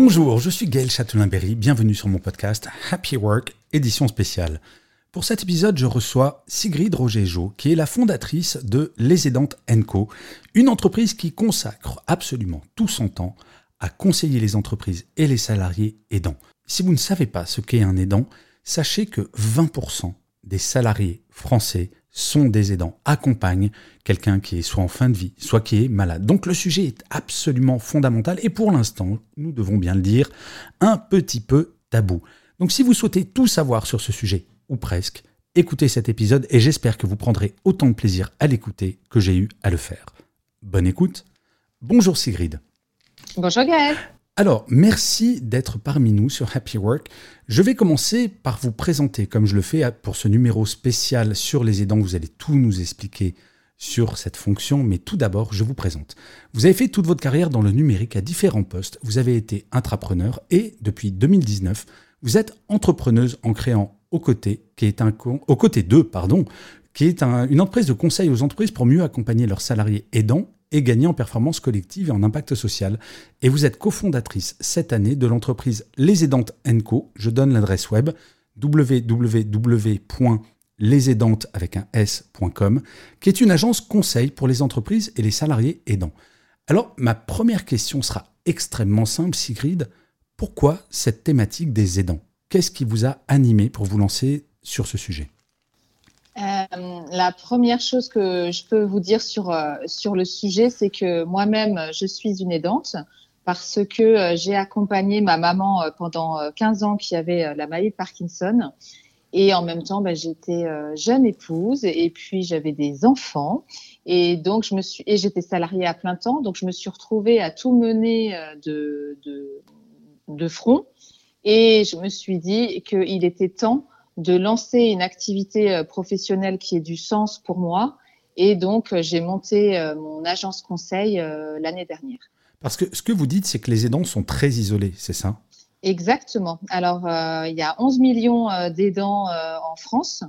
Bonjour, je suis Gaël Châtelain-Berry, bienvenue sur mon podcast Happy Work, édition spéciale. Pour cet épisode, je reçois Sigrid Rogé-Jo, qui est la fondatrice de Les Aidantes & Co, une entreprise qui consacre absolument tout son temps à conseiller les entreprises et les salariés aidants. Si vous ne savez pas ce qu'est un aidant, sachez que 20% des salariés français sont des aidants, accompagnent quelqu'un qui est soit en fin de vie, soit qui est malade. Donc le sujet est absolument fondamental et pour l'instant, nous devons bien le dire, un petit peu tabou. Donc si vous souhaitez tout savoir sur ce sujet, ou presque, écoutez cet épisode et j'espère que vous prendrez autant de plaisir à l'écouter que j'ai eu à le faire. Bonne écoute. Bonjour Sigrid. Bonjour Gaël. Alors, merci d'être parmi nous sur Happy Work. Je vais commencer par vous présenter, comme je le fais pour ce numéro spécial sur les aidants. Vous allez tout nous expliquer sur cette fonction, mais tout d'abord, je vous présente. Vous avez fait toute votre carrière dans le numérique à différents postes. Vous avez été intrapreneur et, depuis 2019, vous êtes entrepreneuse en créant Au Côté, qui est Au Côté 2, qui est une entreprise de conseil aux entreprises pour mieux accompagner leurs salariés aidants et gagner en performance collective et en impact social. Et vous êtes cofondatrice cette année de l'entreprise Les Aidantes & Co. Je donne l'adresse web www.lesaidantes.com, qui est une agence conseil pour les entreprises et les salariés aidants. Alors, ma première question sera extrêmement simple, Sigrid. Pourquoi cette thématique des aidants ? Qu'est-ce qui vous a animé pour vous lancer sur ce sujet ? La première chose que je peux vous dire sur le sujet, c'est que moi-même, je suis une aidante parce que j'ai accompagné ma maman pendant 15 ans qui avait la maladie de Parkinson. Et en même temps, j'étais jeune épouse et puis j'avais des enfants. Et donc, j'étais salariée à plein temps. Donc, je me suis retrouvée à tout mener de front. Et je me suis dit qu'il était temps de lancer une activité professionnelle qui ait du sens pour moi. Et donc, j'ai monté mon agence conseil l'année dernière. Parce que ce que vous dites, c'est que les aidants sont très isolés, c'est ça ? Exactement. Alors, il y a 11 millions d'aidants en France.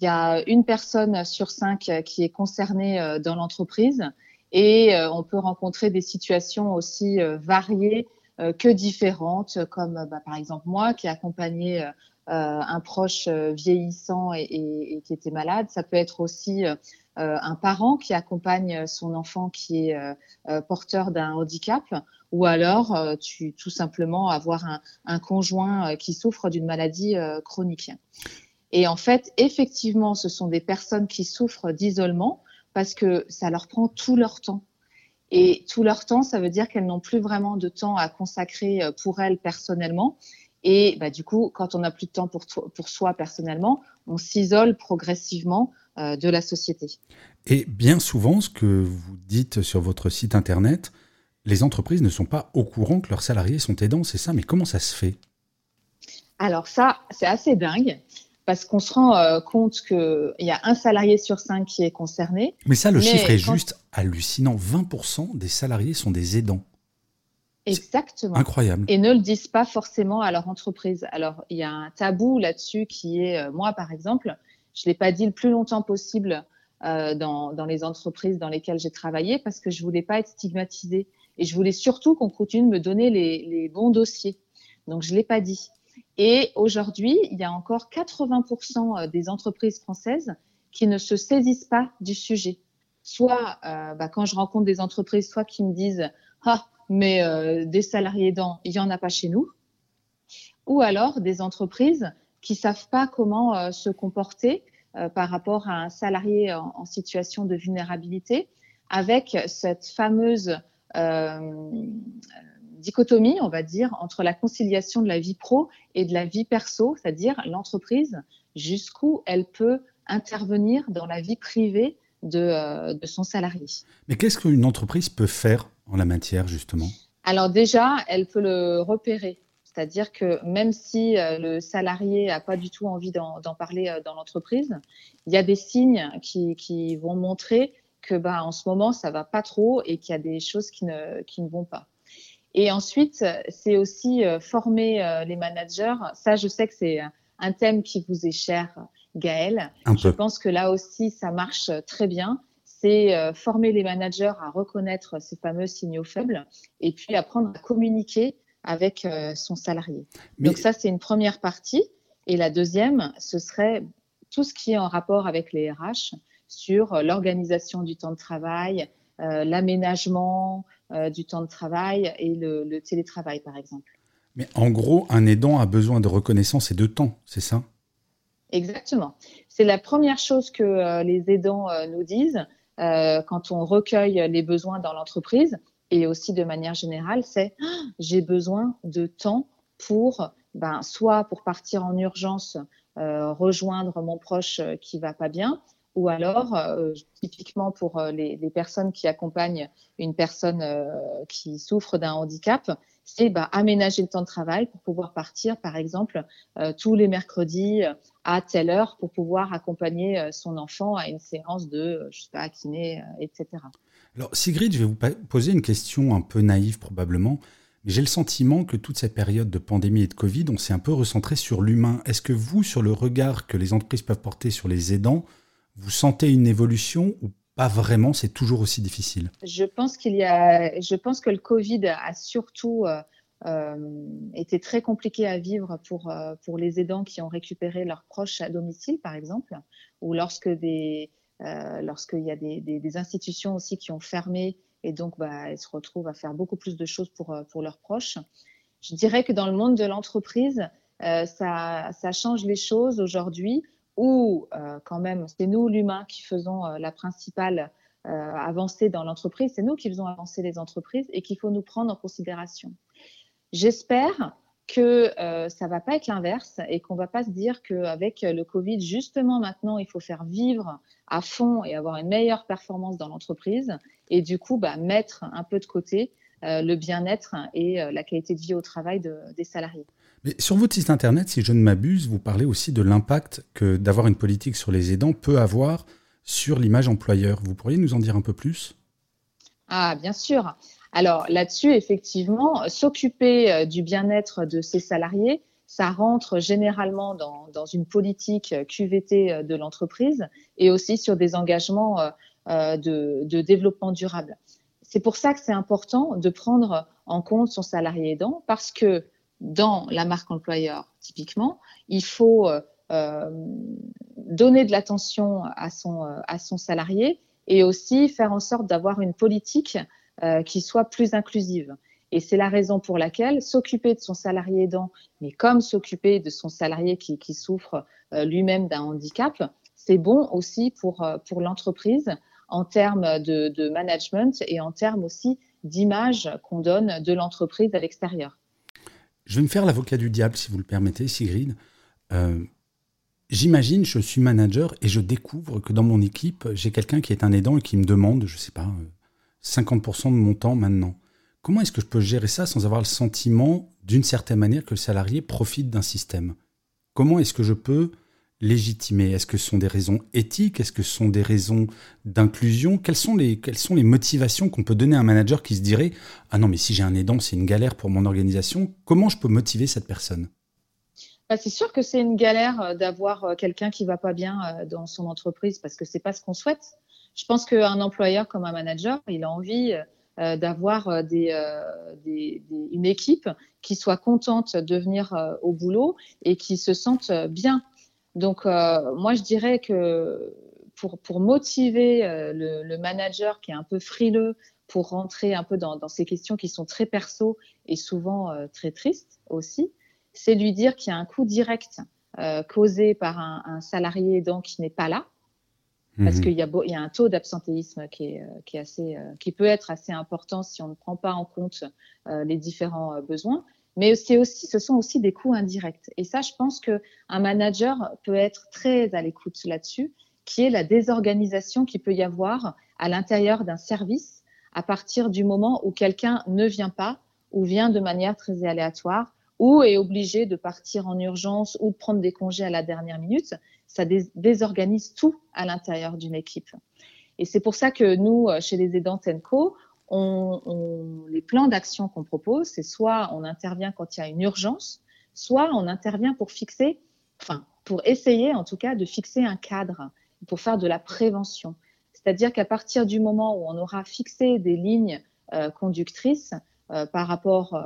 Il y a une personne sur 5 qui est concernée dans l'entreprise. Et on peut rencontrer des situations aussi variées que différentes, comme par exemple moi qui ai accompagné un proche vieillissant et qui était malade. Ça peut être aussi un parent qui accompagne son enfant qui est porteur d'un handicap, ou alors tout simplement avoir un conjoint qui souffre d'une maladie chronique. Et en fait, effectivement, ce sont des personnes qui souffrent d'isolement parce que ça leur prend tout leur temps. Et tout leur temps, ça veut dire qu'elles n'ont plus vraiment de temps à consacrer pour elles personnellement. Et du coup, quand on n'a plus de temps pour soi personnellement, on s'isole progressivement de la société. Et bien souvent, ce que vous dites sur votre site internet, les entreprises ne sont pas au courant que leurs salariés sont aidants, c'est ça ? Mais comment ça se fait ? Alors ça, c'est assez dingue, parce qu'on se rend compte qu'il y a un salarié sur 5 qui est concerné. Mais ça, chiffre est juste hallucinant. 20% des salariés sont des aidants. Exactement. Incroyable. Et ne le disent pas forcément à leur entreprise. Alors, il y a un tabou là-dessus qui est, moi par exemple, je ne l'ai pas dit le plus longtemps possible dans les entreprises dans lesquelles j'ai travaillé parce que je ne voulais pas être stigmatisée. Et je voulais surtout qu'on continue de me donner les bons dossiers. Donc, je ne l'ai pas dit. Et aujourd'hui, il y a encore 80% des entreprises françaises qui ne se saisissent pas du sujet. Soit, quand je rencontre des entreprises, soit qui me disent « Ah, mais des salariés aidants, il n'y en a pas chez nous », ou alors des entreprises qui ne savent pas comment se comporter par rapport à un salarié en situation de vulnérabilité, avec cette fameuse dichotomie, on va dire, entre la conciliation de la vie pro et de la vie perso, c'est-à-dire l'entreprise, jusqu'où elle peut intervenir dans la vie privée de son salarié. Mais qu'est-ce qu'une entreprise peut faire en la matière, justement ? Alors déjà, elle peut le repérer. C'est-à-dire que même si le salarié n'a pas du tout envie d'en parler dans l'entreprise, il y a des signes qui vont montrer que en ce moment, ça ne va pas trop et qu'il y a des choses qui ne vont pas. Et ensuite, c'est aussi former les managers. Ça, je sais que c'est un thème qui vous est cher, Gaël. Je pense que là aussi, ça marche très bien. C'est former les managers à reconnaître ces fameux signaux faibles et puis apprendre à communiquer avec son salarié. Mais... Donc ça, c'est une première partie. Et la deuxième, ce serait tout ce qui est en rapport avec les RH sur l'organisation du temps de travail, l'aménagement du temps de travail et le télétravail, par exemple. Mais en gros, un aidant a besoin de reconnaissance et de temps, c'est ça ? Exactement. C'est la première chose que les aidants nous disent quand on recueille les besoins dans l'entreprise. Et aussi de manière générale, c'est « j'ai besoin de temps pour, soit pour partir en urgence, rejoindre mon proche qui va pas bien », ou alors, typiquement pour les personnes qui accompagnent une personne qui souffre d'un handicap, c'est aménager le temps de travail pour pouvoir partir, par exemple, tous les mercredis à telle heure pour pouvoir accompagner son enfant à une séance de, kiné, etc. Alors Sigrid, je vais vous poser une question un peu naïve probablement, mais j'ai le sentiment que toute cette période de pandémie et de Covid, on s'est un peu recentré sur l'humain. Est-ce que vous, sur le regard que les entreprises peuvent porter sur les aidants, vous sentez une évolution ou pas vraiment, c'est toujours aussi difficile ? Je pense que le Covid a surtout été très compliqué à vivre pour les aidants qui ont récupéré leurs proches à domicile, par exemple, ou lorsqu'il y a des institutions aussi qui ont fermé et donc ils se retrouvent à faire beaucoup plus de choses pour leurs proches. Je dirais que dans le monde de l'entreprise, ça change les choses aujourd'hui, où quand même c'est nous l'humain qui faisons la principale avancée dans l'entreprise, c'est nous qui faisons avancer les entreprises et qu'il faut nous prendre en considération. J'espère que ça ne va pas être l'inverse et qu'on ne va pas se dire qu'avec le Covid, justement maintenant, il faut faire vivre à fond et avoir une meilleure performance dans l'entreprise et du coup mettre un peu de côté le bien-être et la qualité de vie au travail des salariés. Mais sur votre site internet, si je ne m'abuse, vous parlez aussi de l'impact que d'avoir une politique sur les aidants peut avoir sur l'image employeur. Vous pourriez nous en dire un peu plus ? Ah, bien sûr. Alors là-dessus, effectivement, s'occuper du bien-être de ses salariés, ça rentre généralement dans une politique QVT de l'entreprise et aussi sur des engagements de développement durable. C'est pour ça que c'est important de prendre en compte son salarié aidant parce que dans la marque employeur, typiquement, il faut donner de l'attention à son salarié et aussi faire en sorte d'avoir une politique qui soit plus inclusive. Et c'est la raison pour laquelle s'occuper de son salarié aidant, mais comme s'occuper de son salarié qui souffre lui-même d'un handicap, c'est bon aussi pour l'entreprise en termes de management et en termes aussi d'image qu'on donne de l'entreprise à l'extérieur. Je vais me faire l'avocat du diable, si vous le permettez, Sigrid. J'imagine, je suis manager et je découvre que dans mon équipe, j'ai quelqu'un qui est un aidant et qui me demande, 50% de mon temps maintenant. Comment est-ce que je peux gérer ça sans avoir le sentiment, d'une certaine manière, que le salarié profite d'un système ? Comment est-ce que je peux légitimer ? Est-ce que ce sont des raisons éthiques ? Est-ce que ce sont des raisons d'inclusion ? Quelles sont les motivations qu'on peut donner à un manager qui se dirait « Ah non, mais si j'ai un aidant, c'est une galère pour mon organisation. Comment je peux motiver cette personne ?» C'est sûr que c'est une galère d'avoir quelqu'un qui ne va pas bien dans son entreprise parce que ce n'est pas ce qu'on souhaite. Je pense qu'un employeur comme un manager, il a envie d'avoir une équipe qui soit contente de venir au boulot et qui se sente bien. Donc, moi, je dirais que pour motiver le manager qui est un peu frileux pour rentrer un peu dans ces questions qui sont très perso et souvent très tristes aussi, c'est lui dire qu'il y a un coût direct causé par un salarié aidant qui n'est pas là, parce qu'il y a un taux d'absentéisme qui peut être assez important si on ne prend pas en compte les différents besoins. Mais ce sont aussi des coûts indirects. Et ça, je pense qu'un manager peut être très à l'écoute là-dessus, qui est la désorganisation qu'il peut y avoir à l'intérieur d'un service à partir du moment où quelqu'un ne vient pas ou vient de manière très aléatoire ou est obligé de partir en urgence ou de prendre des congés à la dernière minute. Ça désorganise tout à l'intérieur d'une équipe. Et c'est pour ça que nous, chez Les Aidantes & Co, les plans d'action qu'on propose, c'est soit on intervient quand il y a une urgence, soit on intervient pour essayer en tout cas de fixer un cadre, pour faire de la prévention. C'est-à-dire qu'à partir du moment où on aura fixé des lignes conductrices par rapport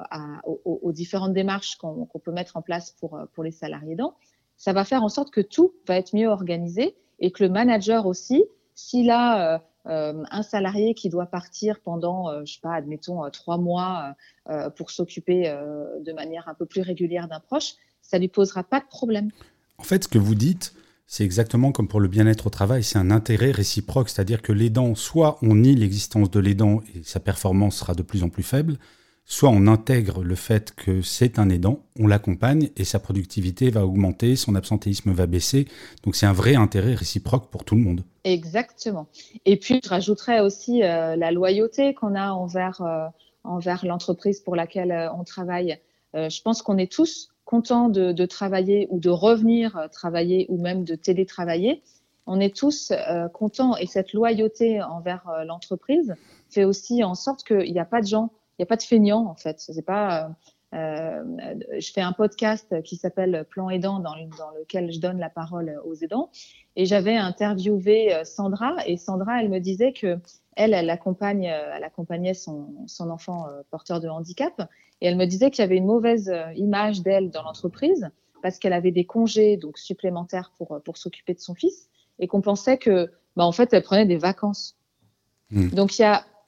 aux différentes démarches qu'on peut mettre en place pour les salariés aidants, ça va faire en sorte que tout va être mieux organisé et que le manager aussi, s'il a un salarié qui doit partir pendant, 3 mois pour s'occuper de manière un peu plus régulière d'un proche, ça ne lui posera pas de problème. En fait, ce que vous dites, c'est exactement comme pour le bien-être au travail, c'est un intérêt réciproque, c'est-à-dire que l'aidant, soit on nie l'existence de l'aidant et sa performance sera de plus en plus faible, soit on intègre le fait que c'est un aidant, on l'accompagne et sa productivité va augmenter, son absentéisme va baisser. Donc, c'est un vrai intérêt réciproque pour tout le monde. Exactement. Et puis, je rajouterais aussi la loyauté qu'on a envers l'entreprise pour laquelle on travaille. Je pense qu'on est tous contents de travailler ou de revenir travailler ou même de télétravailler. On est tous contents et cette loyauté envers l'entreprise fait aussi en sorte qu'il n'y a pas de gens. Il n'y a pas de feignant, en fait. C'est pas, je fais un podcast qui s'appelle Plan Aidant, dans lequel je donne la parole aux aidants. Et j'avais interviewé Sandra. Et Sandra, elle me disait qu'elle accompagnait son enfant porteur de handicap. Et elle me disait qu'il y avait une mauvaise image d'elle dans l'entreprise parce qu'elle avait des congés donc supplémentaires pour s'occuper de son fils. Et qu'on pensait que, en fait, elle prenait des vacances. Mmh. Donc,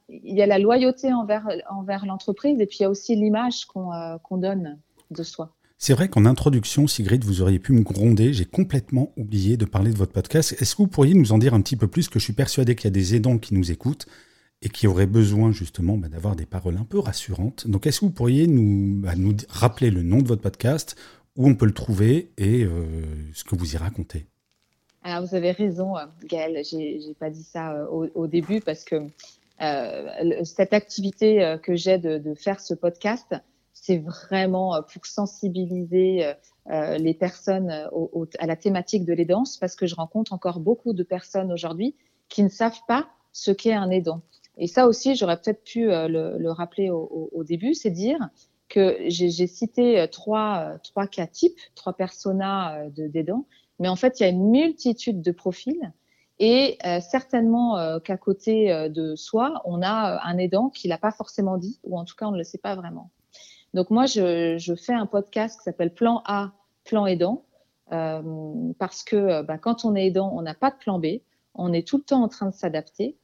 il y a la loyauté envers l'entreprise et puis il y a aussi l'image qu'on donne de soi. C'est vrai qu'en introduction, Sigrid, vous auriez pu me gronder. J'ai complètement oublié de parler de votre podcast. Est-ce que vous pourriez nous en dire un petit peu plus, que je suis persuadé qu'il y a des aidants qui nous écoutent et qui auraient besoin justement d'avoir des paroles un peu rassurantes. Donc, est-ce que vous pourriez nous rappeler le nom de votre podcast, où on peut le trouver et ce que vous y racontez ? Alors, vous avez raison, Gaël. J'ai pas dit ça au début parce que cette activité que j'ai de faire ce podcast, c'est vraiment pour sensibiliser les personnes à la thématique de l'aidance, parce que je rencontre encore beaucoup de personnes aujourd'hui qui ne savent pas ce qu'est un aidant. Et ça aussi, j'aurais peut-être pu le rappeler au début, c'est dire que j'ai cité trois cas types, 3 personas d'aidants, mais en fait, il y a une multitude de profils. Et certainement qu'à côté de soi, on a un aidant qui ne l'a pas forcément dit, ou en tout cas, on ne le sait pas vraiment. Donc moi, je fais un podcast qui s'appelle Plan A, Plan Aidant, parce que quand on est aidant, on n'a pas de plan B, on est tout le temps en train de s'adapter.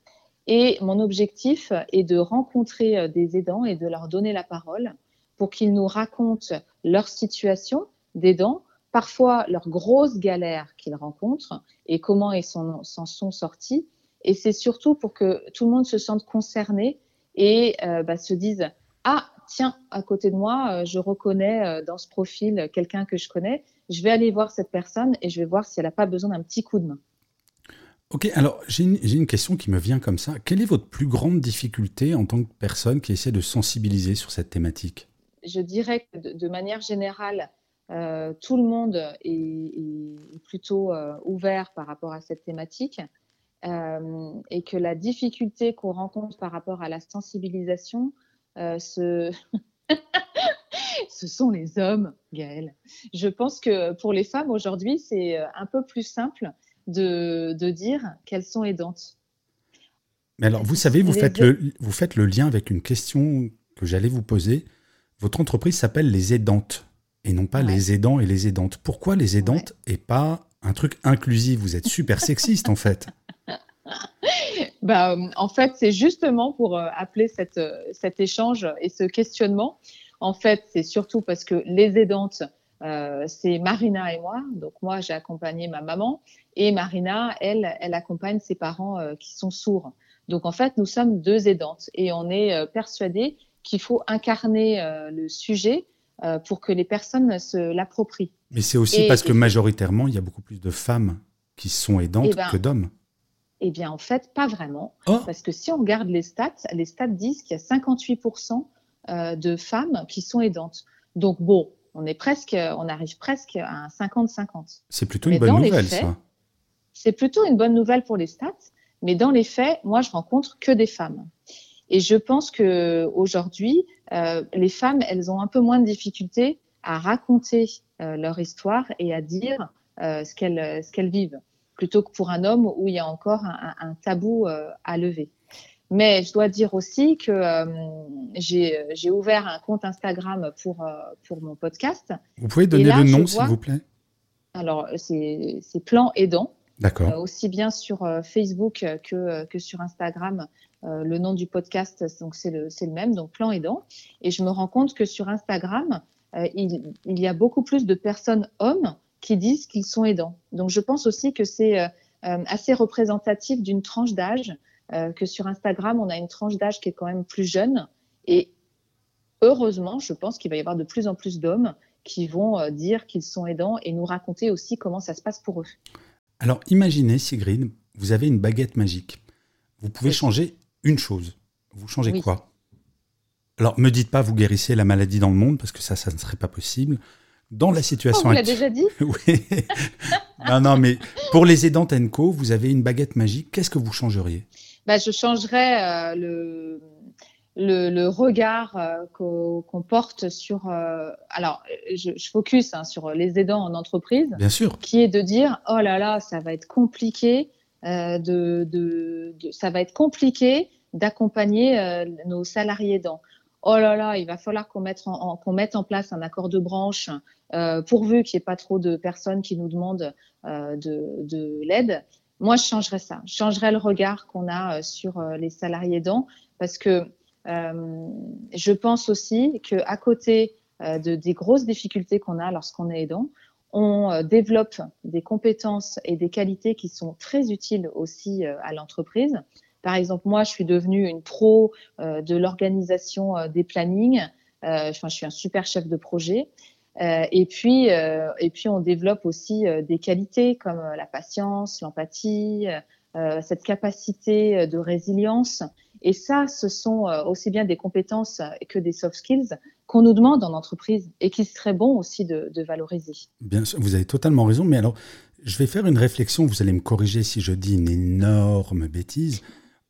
Et mon objectif est de rencontrer des aidants et de leur donner la parole pour qu'ils nous racontent leur situation d'aidant, parfois leurs grosses galères qu'ils rencontrent et comment ils s'en sont sortis. Et c'est surtout pour que tout le monde se sente concerné et se dise « Ah, tiens, à côté de moi, je reconnais dans ce profil quelqu'un que je connais. Je vais aller voir cette personne et je vais voir si elle n'a pas besoin d'un petit coup de main. » Ok, alors j'ai une question qui me vient comme ça. Quelle est votre plus grande difficulté en tant que personne qui essaie de sensibiliser sur cette thématique ? Je dirais que de manière générale, tout le monde est plutôt ouvert par rapport à cette thématique et que la difficulté qu'on rencontre par rapport à la sensibilisation, ce sont les hommes, Gaël. Je pense que pour les femmes aujourd'hui, c'est un peu plus simple de dire qu'elles sont aidantes. Mais alors, vous savez, vous faites le lien avec une question que j'allais vous poser. Votre entreprise s'appelle Les Aidantes. Et non pas les aidants et les aidantes. Pourquoi les aidantes et pas un truc inclusif ? Vous êtes super sexiste, en fait. En fait, c'est justement pour appeler cet échange et ce questionnement. En fait, c'est surtout parce que les aidantes, c'est Marina et moi. Donc, moi, j'ai accompagné ma maman. Et Marina, elle accompagne ses parents qui sont sourds. Donc, en fait, nous sommes 2 aidantes. Et on est persuadés qu'il faut incarner le sujet pour que les personnes se l'approprient. Mais c'est aussi parce que majoritairement, il y a beaucoup plus de femmes qui sont aidantes que d'hommes. Eh bien, en fait, pas vraiment. Oh. Parce que si on regarde les stats disent qu'il y a 58% de femmes qui sont aidantes. Donc bon, on arrive presque à un 50-50. C'est plutôt une bonne nouvelle, ça. C'est plutôt une bonne nouvelle pour les stats, mais dans les faits, moi, je rencontre que des femmes. Et je pense qu'aujourd'hui, les femmes, elles ont un peu moins de difficultés à raconter leur histoire et à dire ce qu'elles vivent, plutôt que pour un homme où il y a encore un tabou à lever. Mais je dois dire aussi que j'ai ouvert un compte Instagram pour mon podcast. Vous pouvez donner le nom, s'il vous plaît ? Alors, c'est Plan Aidant. D'accord. Aussi bien sur Facebook que sur Instagram. Le nom du podcast, donc c'est le même, donc Plan Aidant. Et je me rends compte que sur Instagram, il y a beaucoup plus de personnes hommes qui disent qu'ils sont aidants. Donc je pense aussi que c'est assez représentatif d'une tranche d'âge, que sur Instagram, on a une tranche d'âge qui est quand même plus jeune. Et heureusement, je pense qu'il va y avoir de plus en plus d'hommes qui vont dire qu'ils sont aidants et nous raconter aussi comment ça se passe pour eux. Alors imaginez, Sigrid, vous avez une baguette magique. Vous pouvez changer une chose. Vous changez quoi ? Alors, me dites pas, vous guérissez la maladie dans le monde, parce que ça ne serait pas possible. Dans la situation actuelle... vous l'a déjà dit ? Oui. non, mais pour les aidantes & Co, vous avez une baguette magique. Qu'est-ce que vous changeriez ? Je changerais le regard qu'on porte sur... alors, je focus sur les aidants en entreprise. Bien sûr. Qui est de dire, oh là là, ça va être compliqué. Ça va être compliqué d'accompagner nos salariés aidants. Oh là là, il va falloir qu'on mette en place un accord de branche pourvu qu'il n'y ait pas trop de personnes qui nous demandent de l'aide. Moi, je changerais ça. Je changerais le regard qu'on a sur les salariés aidants parce que je pense aussi qu'à côté des grosses difficultés qu'on a lorsqu'on est aidant, on développe des compétences et des qualités qui sont très utiles aussi à l'entreprise. Par exemple, moi, je suis devenue une pro de l'organisation des plannings. Je suis un super chef de projet. Et puis, on développe aussi des qualités comme la patience, l'empathie, cette capacité de résilience. Et ça, ce sont aussi bien des compétences que des soft skills qu'on nous demande en entreprise et qui serait bon aussi de valoriser. Bien sûr, vous avez totalement raison. Mais alors, je vais faire une réflexion. Vous allez me corriger si je dis une énorme bêtise.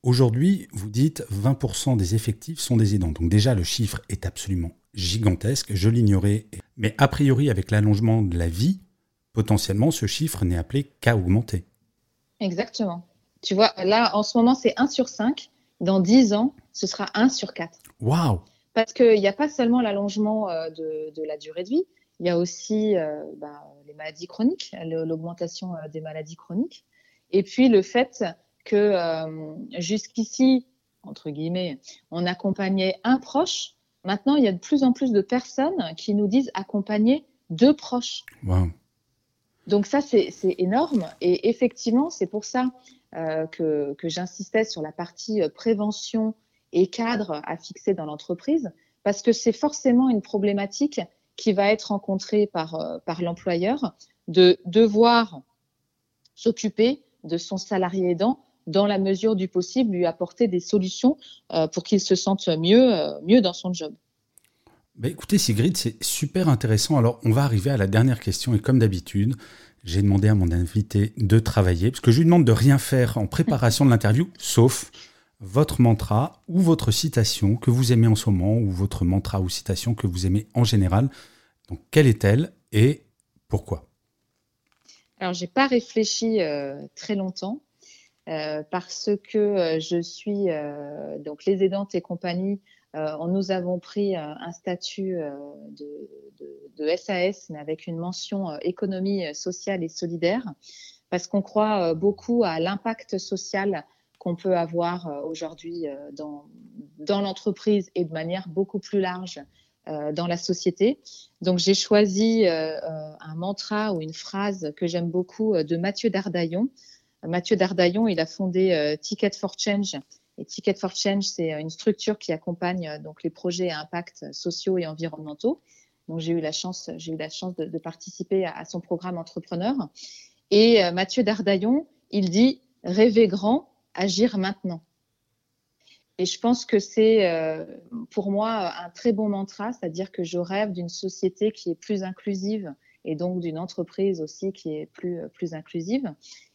Aujourd'hui, vous dites 20% des effectifs sont des aidants. Donc déjà, le chiffre est absolument gigantesque. Je l'ignorais. Mais a priori, avec l'allongement de la vie, potentiellement, ce chiffre n'est appelé qu'à augmenter. Exactement. Tu vois, là, en ce moment, c'est 1 sur 5. Dans 10 ans, ce sera 1 sur 4. Waouh! Parce qu'il n'y a pas seulement l'allongement de la durée de vie, il y a aussi les maladies chroniques, l'augmentation des maladies chroniques. Et puis le fait que jusqu'ici, entre guillemets, on accompagnait un proche. Maintenant, il y a de plus en plus de personnes qui nous disent accompagner 2 proches. Waouh! Donc ça, c'est énorme. Et effectivement, c'est pour ça que j'insistais sur la partie prévention et cadre à fixer dans l'entreprise, parce que c'est forcément une problématique qui va être rencontrée par l'employeur de devoir s'occuper de son salarié aidant dans la mesure du possible, lui apporter des solutions pour qu'il se sente mieux dans son job. Écoutez, Sigrid, c'est super intéressant. Alors, on va arriver à la dernière question et comme d'habitude, j'ai demandé à mon invité de travailler parce que je lui demande de rien faire en préparation de l'interview, sauf votre mantra ou votre citation que vous aimez en ce moment ou votre mantra ou citation que vous aimez en général. Donc, quelle est-elle et pourquoi ? Alors, j'ai pas réfléchi très longtemps parce que je suis donc les aidantes et compagnie. Nous avons pris un statut de SAS, mais avec une mention économie sociale et solidaire, parce qu'on croit beaucoup à l'impact social qu'on peut avoir aujourd'hui dans l'entreprise et de manière beaucoup plus large dans la société. Donc, j'ai choisi un mantra ou une phrase que j'aime beaucoup de Mathieu Dardaillon. Mathieu Dardaillon, il a fondé Ticket for Change. Et Ticket for Change, c'est une structure qui accompagne donc les projets à impact sociaux et environnementaux. Donc j'ai eu la chance de participer à son programme entrepreneur. Et Mathieu Dardaillon, il dit « Rêver grand, agir maintenant ». Et je pense que c'est pour moi un très bon mantra, c'est-à-dire que je rêve d'une société qui est plus inclusive et donc d'une entreprise aussi qui est plus inclusive.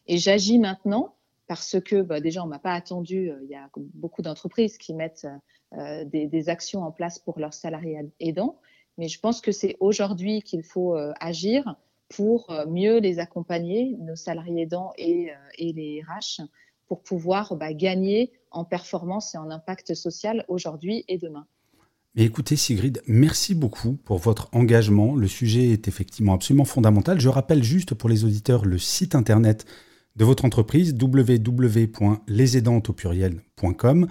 Et j'agis maintenant parce que déjà, on ne m'a pas attendu. Il y a beaucoup d'entreprises qui mettent des actions en place pour leurs salariés aidants. Mais je pense que c'est aujourd'hui qu'il faut agir pour mieux les accompagner, nos salariés aidants et les RH, pour pouvoir gagner en performance et en impact social aujourd'hui et demain. Mais écoutez Sigrid, merci beaucoup pour votre engagement. Le sujet est effectivement absolument fondamental. Je rappelle juste pour les auditeurs le site internet de votre entreprise, www.lesaidantes.com,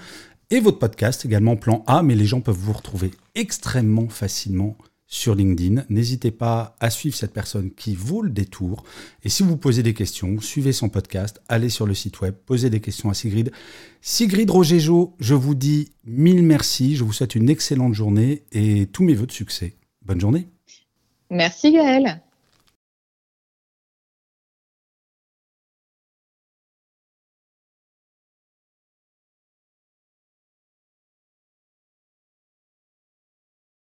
et votre podcast également, Plan A, mais les gens peuvent vous retrouver extrêmement facilement sur LinkedIn. N'hésitez pas à suivre cette personne qui vaut le détour. Et si vous posez des questions, suivez son podcast, allez sur le site web, posez des questions à Sigrid. Sigrid Rogé-Jo, je vous dis 1000 merci, je vous souhaite une excellente journée et tous mes vœux de succès. Bonne journée. Merci Gaël.